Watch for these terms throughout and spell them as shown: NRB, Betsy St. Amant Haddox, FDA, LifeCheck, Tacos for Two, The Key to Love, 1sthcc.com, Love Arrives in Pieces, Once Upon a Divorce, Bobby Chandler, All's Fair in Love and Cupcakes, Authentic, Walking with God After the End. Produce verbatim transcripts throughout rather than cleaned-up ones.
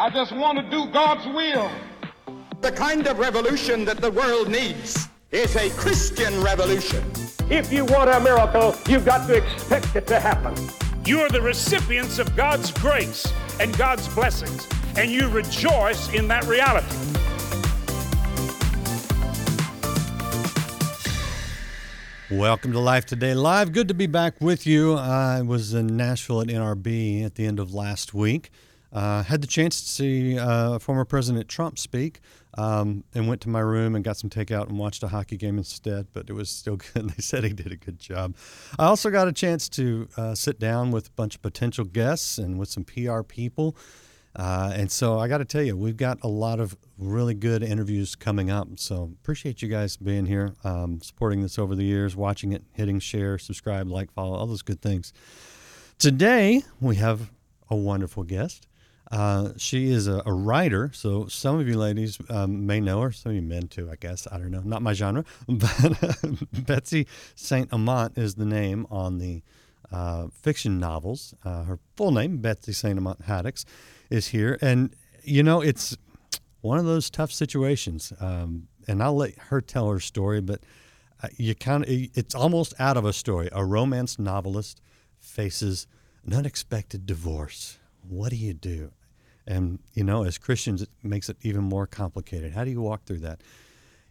I just want to do God's will. The kind of revolution that the world needs is a Christian revolution. If you want a miracle, you've got to expect it to happen. You're the recipients of God's grace and God's blessings, and you rejoice in that reality. Welcome to Life Today Live. Good to be back with you. I was in Nashville at N R B at the end of last week. Uh, had the chance to see uh, former President Trump speak, um, and went to my room and got some takeout and watched a hockey game instead, but it was still good. They said he did a good job. I also got a chance to uh, sit down with a bunch of potential guests and with some P R people. Uh, and so I got to tell you, we've got a lot of really good interviews coming up. So appreciate you guys being here, um, supporting this over the years, watching it, hitting share, subscribe, like, follow, all those good things. Today, we have a wonderful guest. Uh, she is a, a writer, so some of you ladies um, may know her. Some of you men, too, I guess. I don't know. Not my genre. But uh, Betsy Saint Amant is the name on the uh, fiction novels. Uh, her full name, Betsy Saint Amant Haddox, is here. And, you know, it's one of those tough situations. Um, and I'll let her tell her story, but you kind of, it's almost out of a story. A romance novelist faces an unexpected divorce. What do you do? And, you know, as Christians, it makes it even more complicated. How do you walk through that?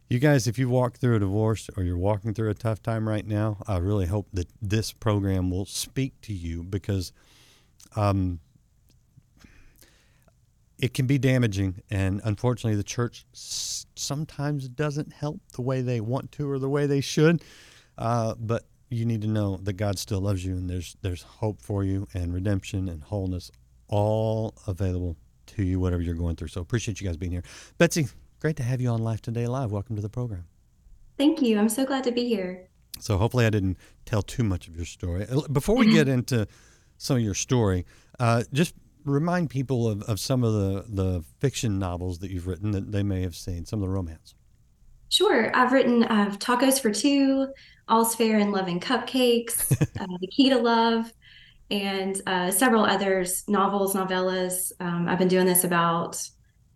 You guys, if you walk through a divorce or you're walking through a tough time right now, I really hope that this program will speak to you, because um, it can be damaging. And unfortunately, the church sometimes doesn't help the way they want to or the way they should. Uh, but you need to know that God still loves you, and there's there's hope for you and redemption and wholeness, all available to you, whatever you're going through. So appreciate you guys being here. Betsy, great to have you on Life Today Live. Welcome to the program. Thank you. I'm so glad to be here. So hopefully I didn't tell too much of your story. Before we get into some of your story, uh, just remind people of, of some of the, the fiction novels that you've written that they may have seen, some of the romance. Sure. I've written uh, Tacos for Two, All's Fair in Love and Cupcakes, uh, The Key to Love, and uh, several others, novels, novellas. Um, I've been doing this about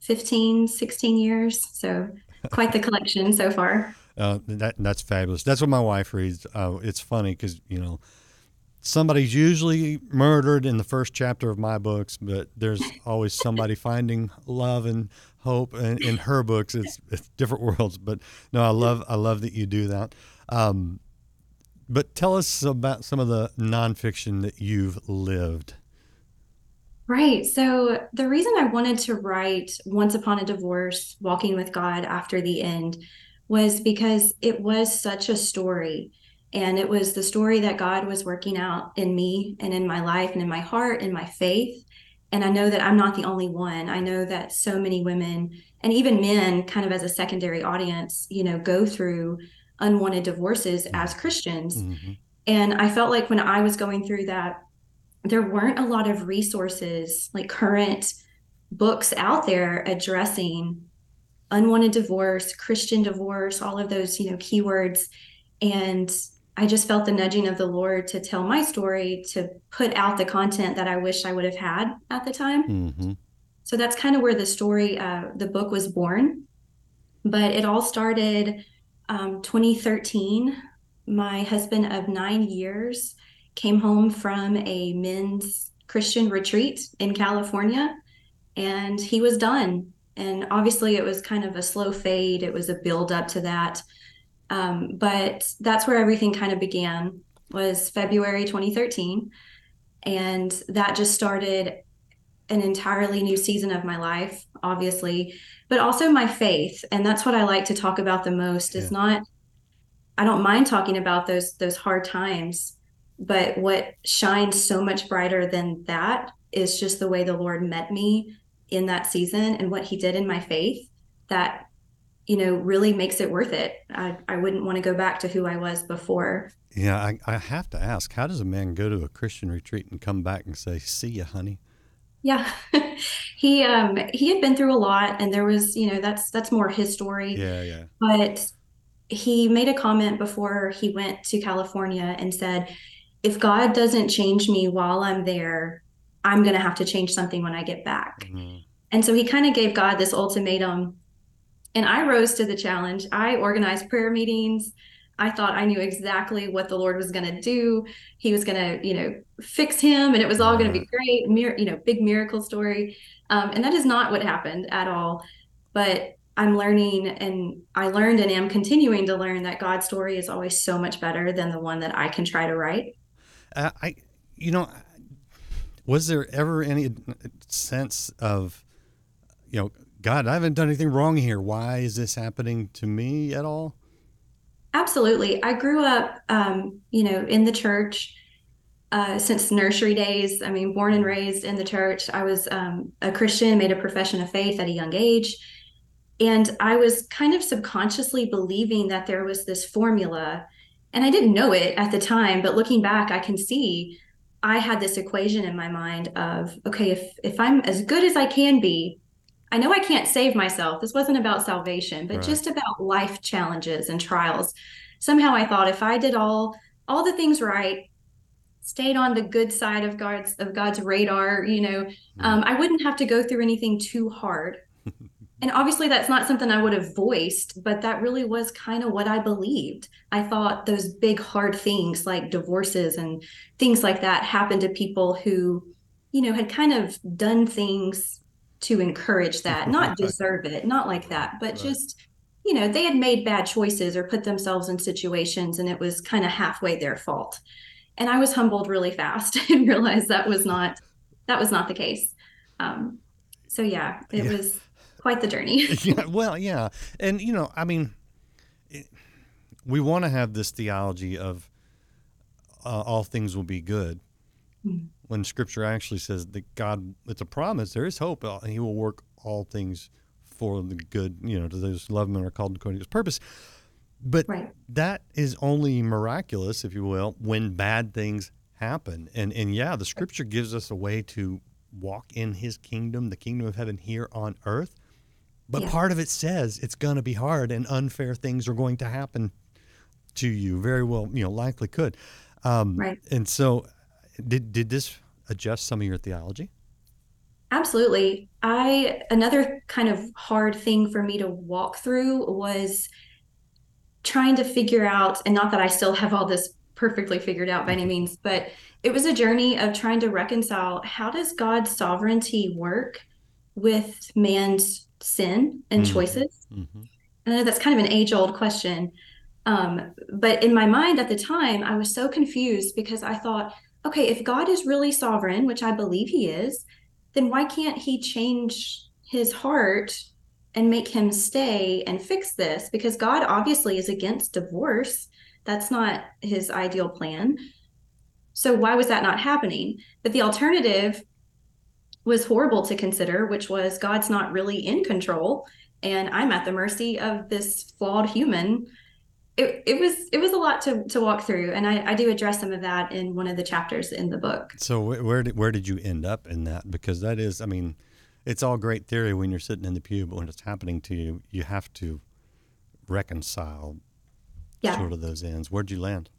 fifteen, sixteen years, so quite the collection so far. Uh, that, that's fabulous. That's what my wife reads. Uh, it's funny because, you know, somebody's usually murdered in the first chapter of my books, but there's always somebody finding love and hope. And in her books, it's, it's different worlds. But no, I love I love that you do that. Um, But tell us about some of the nonfiction that you've lived. Right. So the reason I wanted to write Once Upon a Divorce, Walking with God After the End, was because it was such a story. And it was the story that God was working out in me and in my life and in my heart and my faith. And I know that I'm not the only one. I know that so many women and even men, kind of as a secondary audience, you know, go through unwanted divorces as Christians. Mm-hmm. And I felt like when I was going through that, there weren't a lot of resources, like current books out there addressing unwanted divorce, Christian divorce, all of those, you know, keywords. And I just felt the nudging of the Lord to tell my story, to put out the content that I wished I would have had at the time. Mm-hmm. So that's kind of where the story, uh, the book was born. But it all started Um, twenty thirteen, my husband of nine years came home from a men's Christian retreat in California, and he was done. And obviously it was kind of a slow fade. It was a build up to that. Um, but that's where everything kind of began, was February twenty thirteen. And that just started an entirely new season of my life, obviously, but also my faith. And that's what I like to talk about the most. Yeah. Is not, I don't mind talking about those, those hard times, but what shines so much brighter than that is just the way the Lord met me in that season and what he did in my faith that, you know, really makes it worth it. I, I wouldn't want to go back to who I was before. Yeah. I, I have to ask, how does a man go to a Christian retreat and come back and say, see ya, honey? Yeah, he um, he had been through a lot, and there was, you know, that's that's more his story. Yeah, yeah. But he made a comment before he went to California and said, if God doesn't change me while I'm there, I'm going to have to change something when I get back. Mm-hmm. And so he kind of gave God this ultimatum. And I rose to the challenge. I organized prayer meetings. I thought I knew exactly what the Lord was going to do. He was going to, you know, fix him, and it was all going to be great, Mir- you know, big miracle story. Um, and that is not what happened at all. But I'm learning, and I learned and am continuing to learn that God's story is always so much better than the one that I can try to write. Uh, I, you know, was there ever any sense of, you know, God, I haven't done anything wrong here. Why is this happening to me at all? Absolutely. I grew up, um, you know, in the church uh, since nursery days. I mean, born and raised in the church. I was um, a Christian, made a profession of faith at a young age. And I was kind of subconsciously believing that there was this formula. And I didn't know it at the time, but looking back, I can see I had this equation in my mind of, okay, if if I'm as good as I can be, I know I can't save myself. This wasn't about salvation, but right. just about life challenges and trials. Somehow I thought if I did all all the things right, stayed on the good side of God's of God's radar, you know, um, I wouldn't have to go through anything too hard. And obviously that's not something I would have voiced, but that really was kind of what I believed. I thought those big hard things like divorces and things like that happened to people who, you know, had kind of done things to encourage that, not deserve it, not like that, but right. just, you know, they had made bad choices or put themselves in situations and it was kind of halfway their fault. And I was humbled really fast and realized that was not, that was not the case. Um, so yeah, it yeah. was quite the journey. yeah, well, yeah. And, you know, I mean, it, we want to have this theology of uh, all things will be good. Mm-hmm. When scripture actually says that God, it's a promise, there is hope, and he will work all things for the good, you know, to those who love him and are called according to his purpose. But right. that is only miraculous, if you will, when bad things happen. And and yeah, the scripture gives us a way to walk in his kingdom, the kingdom of heaven here on earth. But yeah. part of it says it's going to be hard and unfair things are going to happen to you. Very well, you know, likely could. Um, right. And so Did did this adjust some of your theology? Absolutely. I another kind of hard thing for me to walk through was trying to figure out, and not that I still have all this perfectly figured out by any means, but it was a journey of trying to reconcile how does God's sovereignty work with man's sin and mm-hmm. choices? Mm-hmm. And I know that's kind of an age-old question. Um, but in my mind at the time, I was so confused because I thought, okay, if God is really sovereign, which I believe he is, then why can't he change his heart and make him stay and fix this? Because God obviously is against divorce. That's not his ideal plan. So why was that not happening? But the alternative was horrible to consider, which was God's not really in control, and I'm at the mercy of this flawed human. It, it was it was a lot to, to walk through, and I, I do address some of that in one of the chapters in the book. So where did where did you end up in that? Because that is, I mean, it's all great theory when you're sitting in the pew, but when it's happening to you, you have to reconcile yeah. sort of those ends. Where'd you land?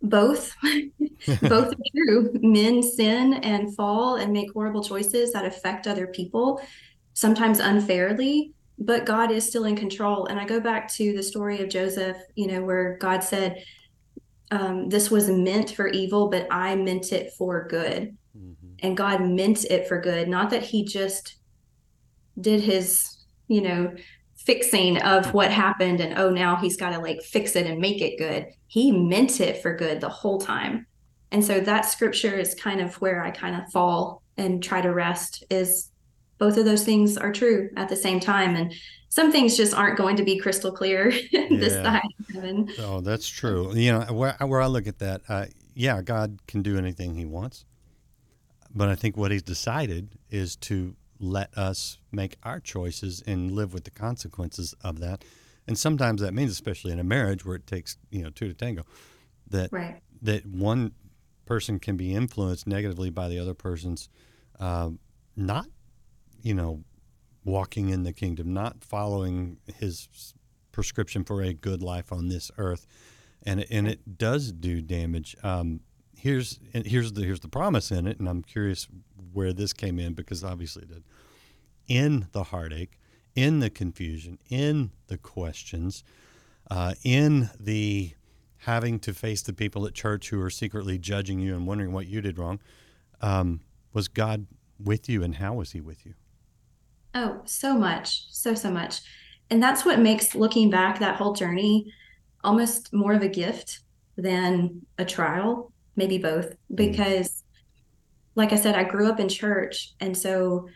Both. Both are true. Men sin and fall and make horrible choices that affect other people, sometimes unfairly. But God is still in control. And I go back to the story of Joseph, you know, where God said, um, this was meant for evil, but I meant it for good. Mm-hmm. And God meant it for good. Not that he just did his, you know, fixing of what happened and, oh, now he's got to like fix it and make it good. He meant it for good the whole time. And so that scripture is kind of where I kind of fall and try to rest is both of those things are true at the same time. And some things just aren't going to be crystal clear this yeah. side of heaven. Oh, that's true. You know, where, where I look at that, uh, yeah, God can do anything he wants. But I think what he's decided is to let us make our choices and live with the consequences of that. And sometimes that means, especially in a marriage where it takes, you know, two to tango, that right. that one person can be influenced negatively by the other person's uh, not you know, walking in the kingdom, not following his prescription for a good life on this earth. And, and it does do damage. Um, here's, and here's the, here's the promise in it. And I'm curious where this came in because obviously it did. in the heartache, in the confusion, in the questions, uh, in the having to face the people at church who are secretly judging you and wondering what you did wrong. Um, was God with you, and how was he with you? Oh, so much, so, so much. And that's what makes looking back that whole journey almost more of a gift than a trial, maybe both, because mm. like I said, I grew up in church. And so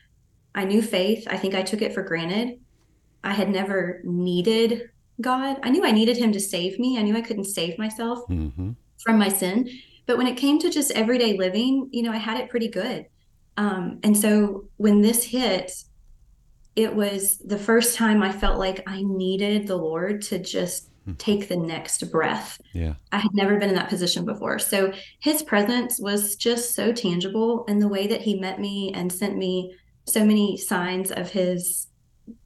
I knew faith. I think I took it for granted. I had never needed God. I knew I needed him to save me. I knew I couldn't save myself mm-hmm. from my sin. But when it came to just everyday living, you know, I had it pretty good. Um, and so when this hit, it was the first time I felt like I needed the Lord to just take the next breath. Yeah. I had never been in that position before. So his presence was just so tangible in the way that he met me and sent me so many signs of his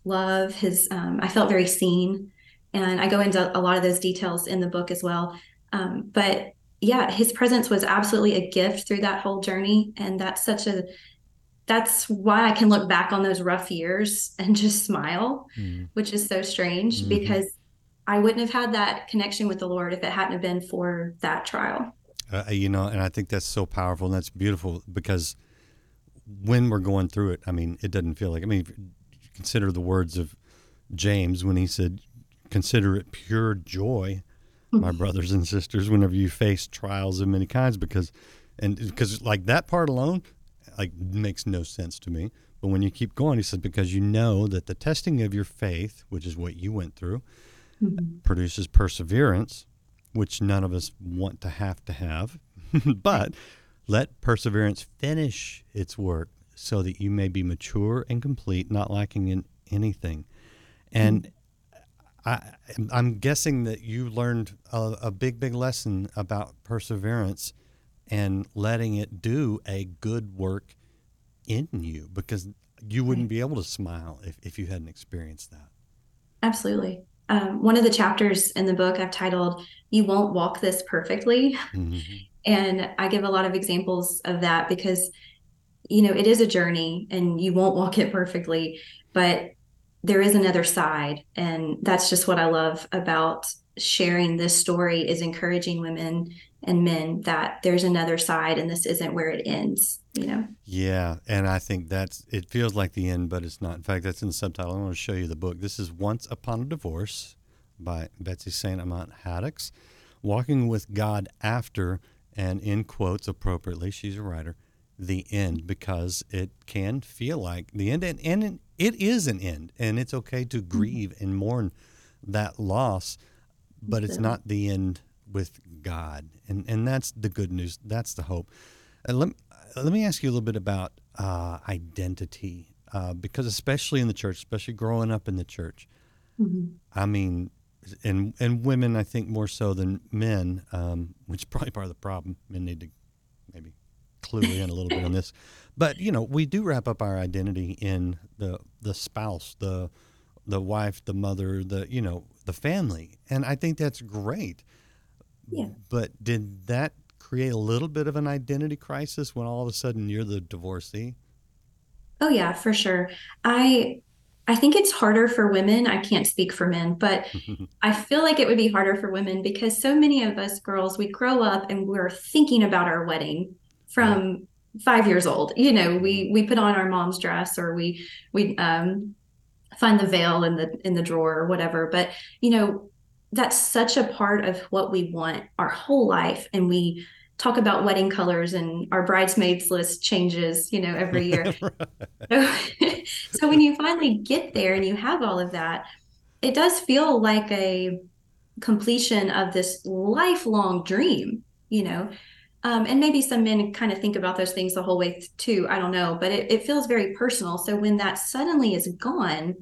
love. His, um, I felt very seen. And I go into a lot of those details in the book as well. Um, but yeah, his presence was absolutely a gift through that whole journey. And that's such a, that's why I can look back on those rough years and just smile, mm. which is so strange mm-hmm. because I wouldn't have had that connection with the Lord if it hadn't have been for that trial. Uh, you know, and I think that's so powerful, and that's beautiful, because when we're going through it, I mean, it doesn't feel like, I mean, consider the words of James when he said, consider it pure joy, my brothers and sisters, whenever you face trials of many kinds, because, and because like that part alone, like makes no sense to me. But when you keep going, he said, because you know that the testing of your faith, which is what you went through, mm-hmm. produces perseverance, which none of us want to have to have, but let perseverance finish its work so that you may be mature and complete, not lacking in anything. And mm-hmm. I, I'm guessing that you learned a, a big, big lesson about perseverance and letting it do a good work in you, because you wouldn't be able to smile if, if you hadn't experienced that. Absolutely. Um, one of the chapters in the book I've titled, You Won't Walk This Perfectly. Mm-hmm. And I give a lot of examples of that because, you know, it is a journey and you won't walk it perfectly, but there is another side. And that's just what I love about sharing this story, is encouraging women and men that there's another side and this isn't where it ends, you know? Yeah. And I think that's, it feels like the end, but it's not. In fact, that's in the subtitle. I want to show you the book. This is Once Upon a Divorce by Betsy Saint Amant Haddox, Walking with God After, and in quotes appropriately, she's a writer, the end, because it can feel like the end, and, and it is an end, and it's okay to grieve and mourn that loss, but it's not the end with God. And and that's the good news. That's the hope. And let, let me ask you a little bit about uh, identity, uh, because especially in the church, especially growing up in the church, mm-hmm. I mean, and and women, I think more so than men, um, which is probably part of the problem. Men need to maybe clue in a little bit on this. But, you know, we do wrap up our identity in the the spouse, the the wife, the mother, the, you know, the family. And I think that's great. Yeah. But did that create a little bit of an identity crisis when all of a sudden you're the divorcee? Oh, yeah, for sure. I I think it's harder for women. I can't speak for men, but I feel like it would be harder for women because so many of us girls, we grow up and we're thinking about our wedding from yeah. five years old. You know, we we put on our mom's dress, or we we um, find the veil in the in the drawer or whatever. But, you know, that's such a part of what we want our whole life. And we talk about wedding colors, and our bridesmaids list changes, you know, every year. So, so when you finally get there and you have all of that, it does feel like a completion of this lifelong dream, you know, um, and maybe some men kind of think about those things the whole way too. I don't know, but it, it feels very personal. So when that suddenly is gone,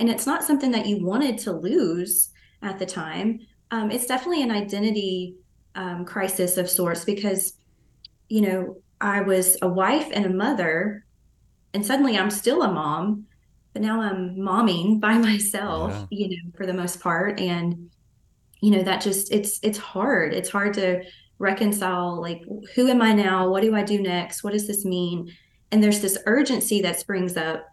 and it's not something that you wanted to lose at the time, um, it's definitely an identity um, crisis of sorts, because, you know, I was a wife and a mother, and suddenly I'm still a mom, but now I'm momming by myself, yeah. you know, for the most part. And, you know, that just, it's, it's hard. It's hard to reconcile, like, who am I now? What do I do next? What does this mean? And there's this urgency that springs up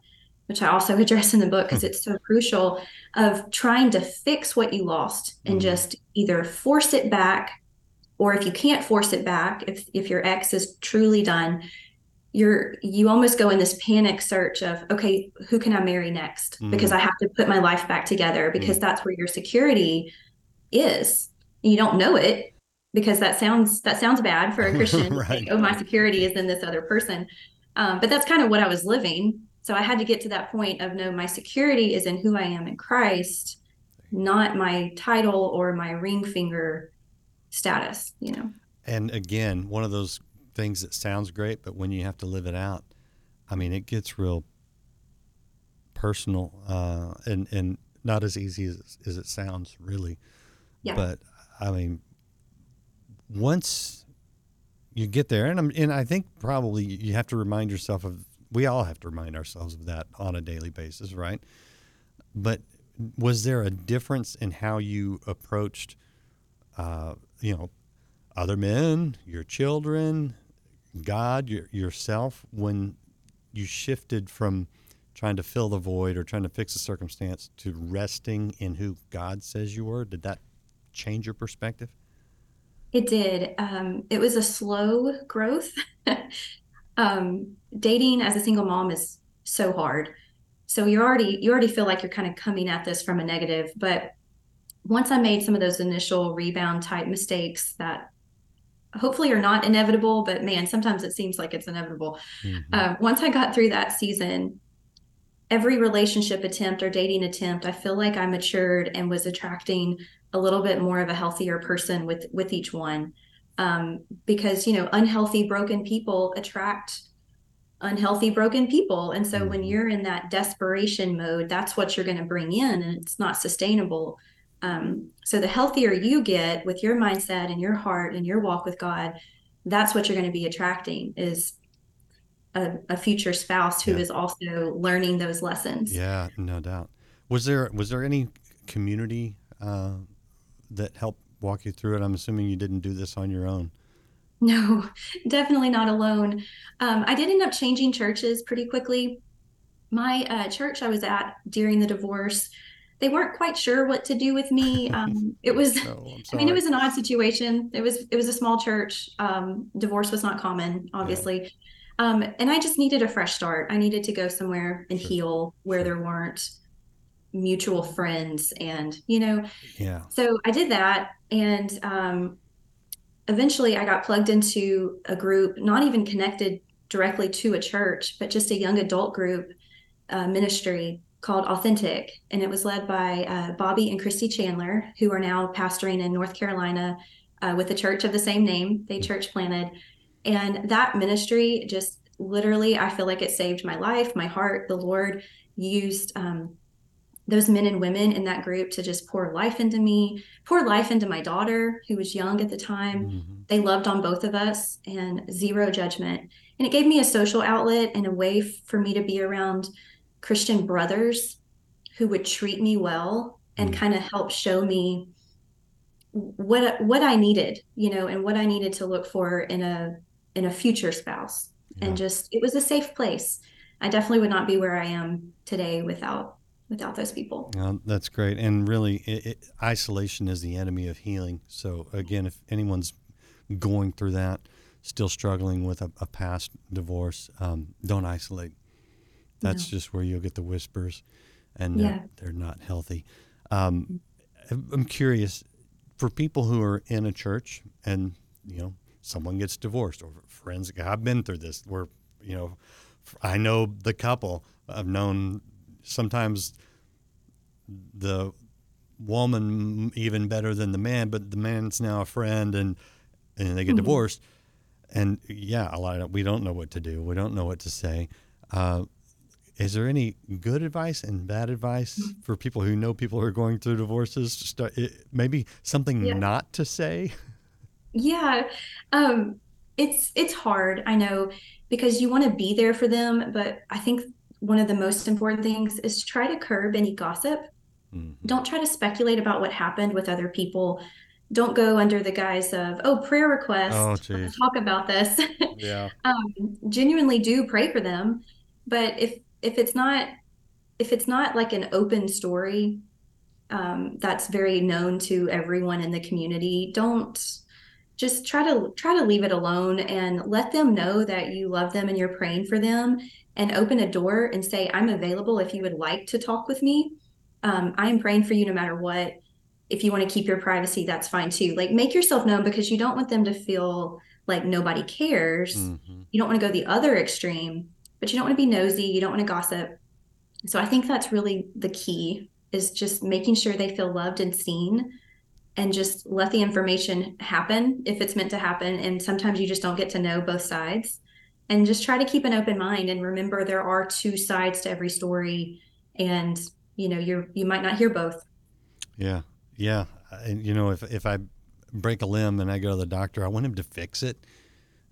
which I also address in the book because it's so crucial, of trying to fix what you lost and mm. just either force it back, or if you can't force it back, if if your ex is truly done, you're you almost go in this panic search of, okay, who can I marry next? Mm. Because I have to put my life back together, because mm. that's where your security is. You don't know it, because that sounds that sounds bad for a Christian. Right. Oh, my security is in this other person. Um, but that's kind of what I was living. So I had to get to that point of, no, my security is in who I am in Christ, not my title or my ring finger status, you know. And again, one of those things that sounds great, but when you have to live it out, I mean, it gets real personal uh, and, and not as easy as, as it sounds, really. Yeah. But, I mean, once you get there, and, I'm, and I think probably you have to remind yourself of, we all have to remind ourselves of that on a daily basis, right? But was there a difference in how you approached, uh, you know, other men, your children, God, your, yourself, when you shifted from trying to fill the void or trying to fix a circumstance to resting in who God says you were? Did that change your perspective? It did. Um, it was a slow growth. Um, dating as a single mom is so hard. So you already, you already feel like you're kind of coming at this from a negative, but once I made some of those initial rebound type mistakes that hopefully are not inevitable, but man, sometimes it seems like it's inevitable. Mm-hmm. Uh, once I got through that season, every relationship attempt or dating attempt, I feel like I matured and was attracting a little bit more of a healthier person with, with each one. Um, because, you know, unhealthy, broken people attract unhealthy, broken people. And so mm-hmm. when you're in that desperation mode, that's what you're going to bring in, and it's not sustainable. Um, so the healthier you get with your mindset and your heart and your walk with God, that's what you're going to be attracting, is a, a future spouse who yeah. is also learning those lessons. Yeah, no doubt. Was there, was there any community, uh, that helped walk you through it? I'm assuming you didn't do this on your own. No, definitely not alone. Um, I did end up changing churches pretty quickly. My uh, church I was at during the divorce, they weren't quite sure what to do with me. Um, it was, no, I mean, it was an odd situation. It was, it was a small church. Um, divorce was not common, obviously. Yeah. Um, and I just needed a fresh start. I needed to go somewhere and sure. heal where sure. there weren't mutual friends, and you know yeah so I did that, and um eventually I got plugged into a group, not even connected directly to a church, but just a young adult group uh, ministry called Authentic, and it was led by uh, Bobby and Christy Chandler, who are now pastoring in North Carolina uh, with a church of the same name they church planted. And that ministry just literally, I feel like it saved my life, my heart. The Lord used um those men and women in that group to just pour life into me, pour life into my daughter, who was young at the time. Mm-hmm. They loved on both of us, and zero judgment. And it gave me a social outlet and a way f- for me to be around Christian brothers who would treat me well and mm-hmm. kind of help show me what, what I needed, you know, and what I needed to look for in a, in a future spouse. Yeah. And just, it was a safe place. I definitely would not be where I am today without without those people. Yeah, that's great. And really, it, it, isolation is the enemy of healing. So again, if anyone's going through that, still struggling with a, a past divorce, um, don't isolate. That's no. just where you'll get the whispers, and yeah. uh, they're not healthy. Um, I'm curious, for people who are in a church and, you know, someone gets divorced, or friends, I've been through this where, you know, I know the couple, I've known sometimes the woman even better than the man, but the man's now a friend, and and they get mm-hmm. divorced, and yeah a lot of we don't know what to do, we don't know what to say. Uh is there any good advice and bad advice mm-hmm. for people who know people who are going through divorces? Start, it, maybe something yeah. not to say. yeah um it's it's hard, I know, because you want to be there for them, but I think one of the most important things is try to curb any gossip. Mm-hmm. Don't try to speculate about what happened with other people. Don't go under the guise of, oh, prayer request, oh, let's talk about this. Yeah. um, genuinely do pray for them. But if, if it's not if it's not like an open story um, that's very known to everyone in the community, don't just try to try to leave it alone and let them know that you love them and you're praying for them, and open a door and say, I'm available if you would like to talk with me. Um, I'm praying for you no matter what. If you want to keep your privacy, that's fine too. Like, make yourself known, because you don't want them to feel like nobody cares. Mm-hmm. You don't want to go the other extreme, but you don't want to be nosy. You don't want to gossip. So I think that's really the key, is just making sure they feel loved and seen, and just let the information happen if it's meant to happen. And sometimes you just don't get to know both sides, and just try to keep an open mind. And remember, there are two sides to every story, and you know, you're, you might not hear both. Yeah. Yeah. And, you know, if if I break a limb and I go to the doctor, I want him to fix it.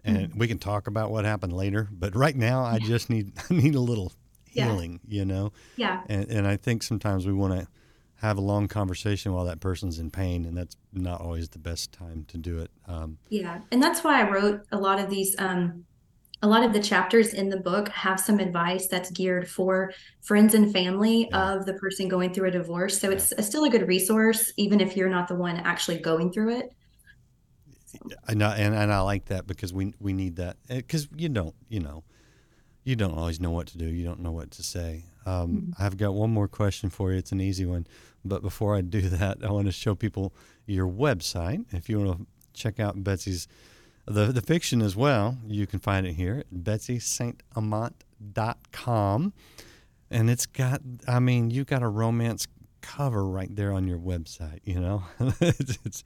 And mm-hmm. we can talk about what happened later. But right now, I yeah. just need I need a little healing, yeah. you know? Yeah. And, and I think sometimes we want to have a long conversation while that person's in pain, and that's not always the best time to do it. Um, yeah. And that's why I wrote a lot of these, um, a lot of the chapters in the book have some advice that's geared for friends and family yeah. of the person going through a divorce. So yeah. it's still a good resource, even if you're not the one actually going through it. So. And, I, and and I like that, because we we need that, because you don't, you know, you don't always know what to do. You don't know what to say. Um, mm-hmm. I've got one more question for you. It's an easy one. But before I do that, I want to show people your website. If you want to check out Betsy's The the fiction as well, you can find it here at betsy saint amant dot com. And it's got, I mean, you got a romance cover right there on your website, you know. it's, it's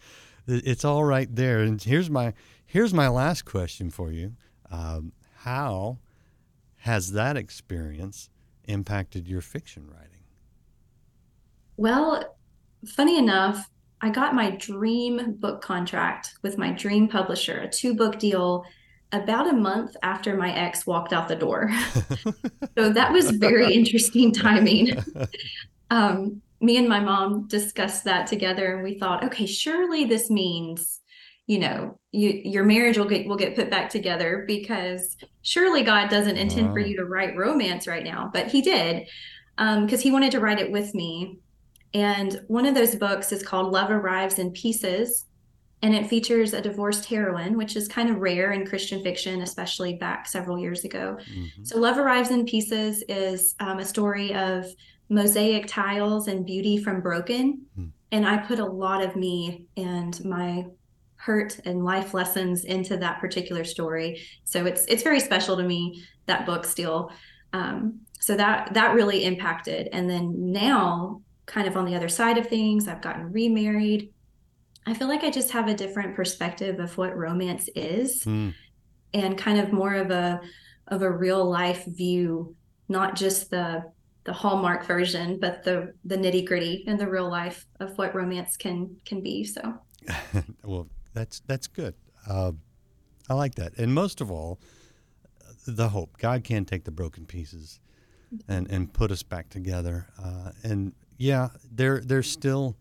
it's all right there. And here's my here's my last question for you. Um, how has that experience impacted your fiction writing? Well, funny enough, I got my dream book contract with my dream publisher, a two book deal, about a month after my ex walked out the door. So that was very interesting timing. Um, me and my mom discussed that together, and we thought, okay, surely this means, you know, you, your marriage will get, will get put back together, because surely God doesn't intend wow. for you to write romance right now. But he did, um, because he wanted to write it with me. And one of those books is called Love Arrives in Pieces, and it features a divorced heroine, which is kind of rare in Christian fiction, especially back several years ago. Mm-hmm. So Love Arrives in Pieces is um, a story of mosaic tiles and beauty from broken. Mm. And I put a lot of me and my hurt and life lessons into that particular story. So it's it's very special to me, that book still. Um, so that that really impacted. And then now, kind of on the other side of things, I've gotten remarried. I feel like I just have a different perspective of what romance is, mm. and kind of more of a of a real life view, not just the the Hallmark version, but the the nitty gritty and the real life of what romance can can be. So, well, that's that's good. Uh, I like that, and most of all, the hope God can take the broken pieces and and put us back together, uh, and. Yeah, there, there's still,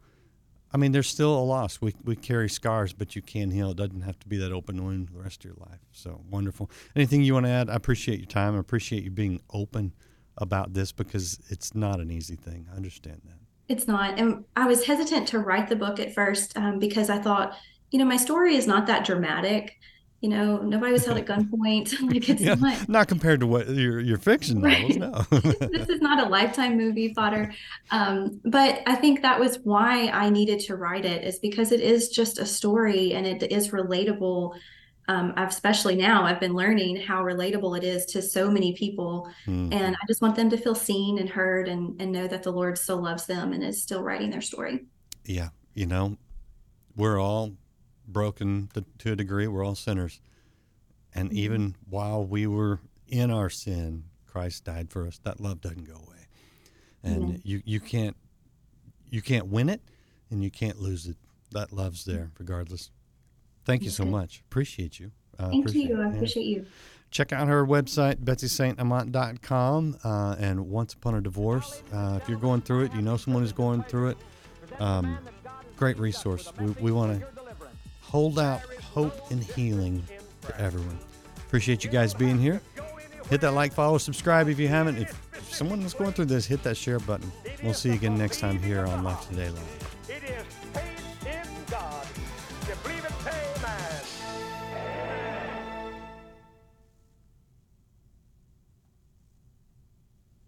I mean, there's still a loss. We we carry scars, but you can heal. It doesn't have to be that open wound the rest of your life. So wonderful. Anything you want to add? I appreciate your time. I appreciate you being open about this, because it's not an easy thing. I understand that. It's not. And I was hesitant to write the book at first, um, because I thought, you know, my story is not that dramatic. You know, nobody was held at gunpoint. Like, it's yeah, not. not compared to what your your fiction novels, right? No. This is not a Lifetime movie fodder. Um, but I think that was why I needed to write it, is because it is just a story, and it is relatable. Um, I've, especially now, I've been learning how relatable it is to so many people. Mm. And I just want them to feel seen and heard, and, and know that the Lord still loves them and is still writing their story. Yeah. You know, we're all broken to, to a degree. We're all sinners, and mm-hmm. even while we were in our sin, Christ died for us. That love doesn't go away, and mm-hmm. you you can't you can't win it, and you can't lose it. That love's there regardless. Thank you so much. Appreciate you. Uh, Thank appreciate you. I appreciate you. Check out her website, betsy saint amant dot com, uh, and Once Upon a Divorce. Uh, if you're going through it, you know someone is going through it. Um, great resource. We we want to hold out hope and healing for everyone. Appreciate you guys being here. Hit that like, follow, subscribe if you haven't. If, if someone is going through this, hit that share button. We'll see you again next time here on Life Today Live. It is faith in God. You believe it, amen.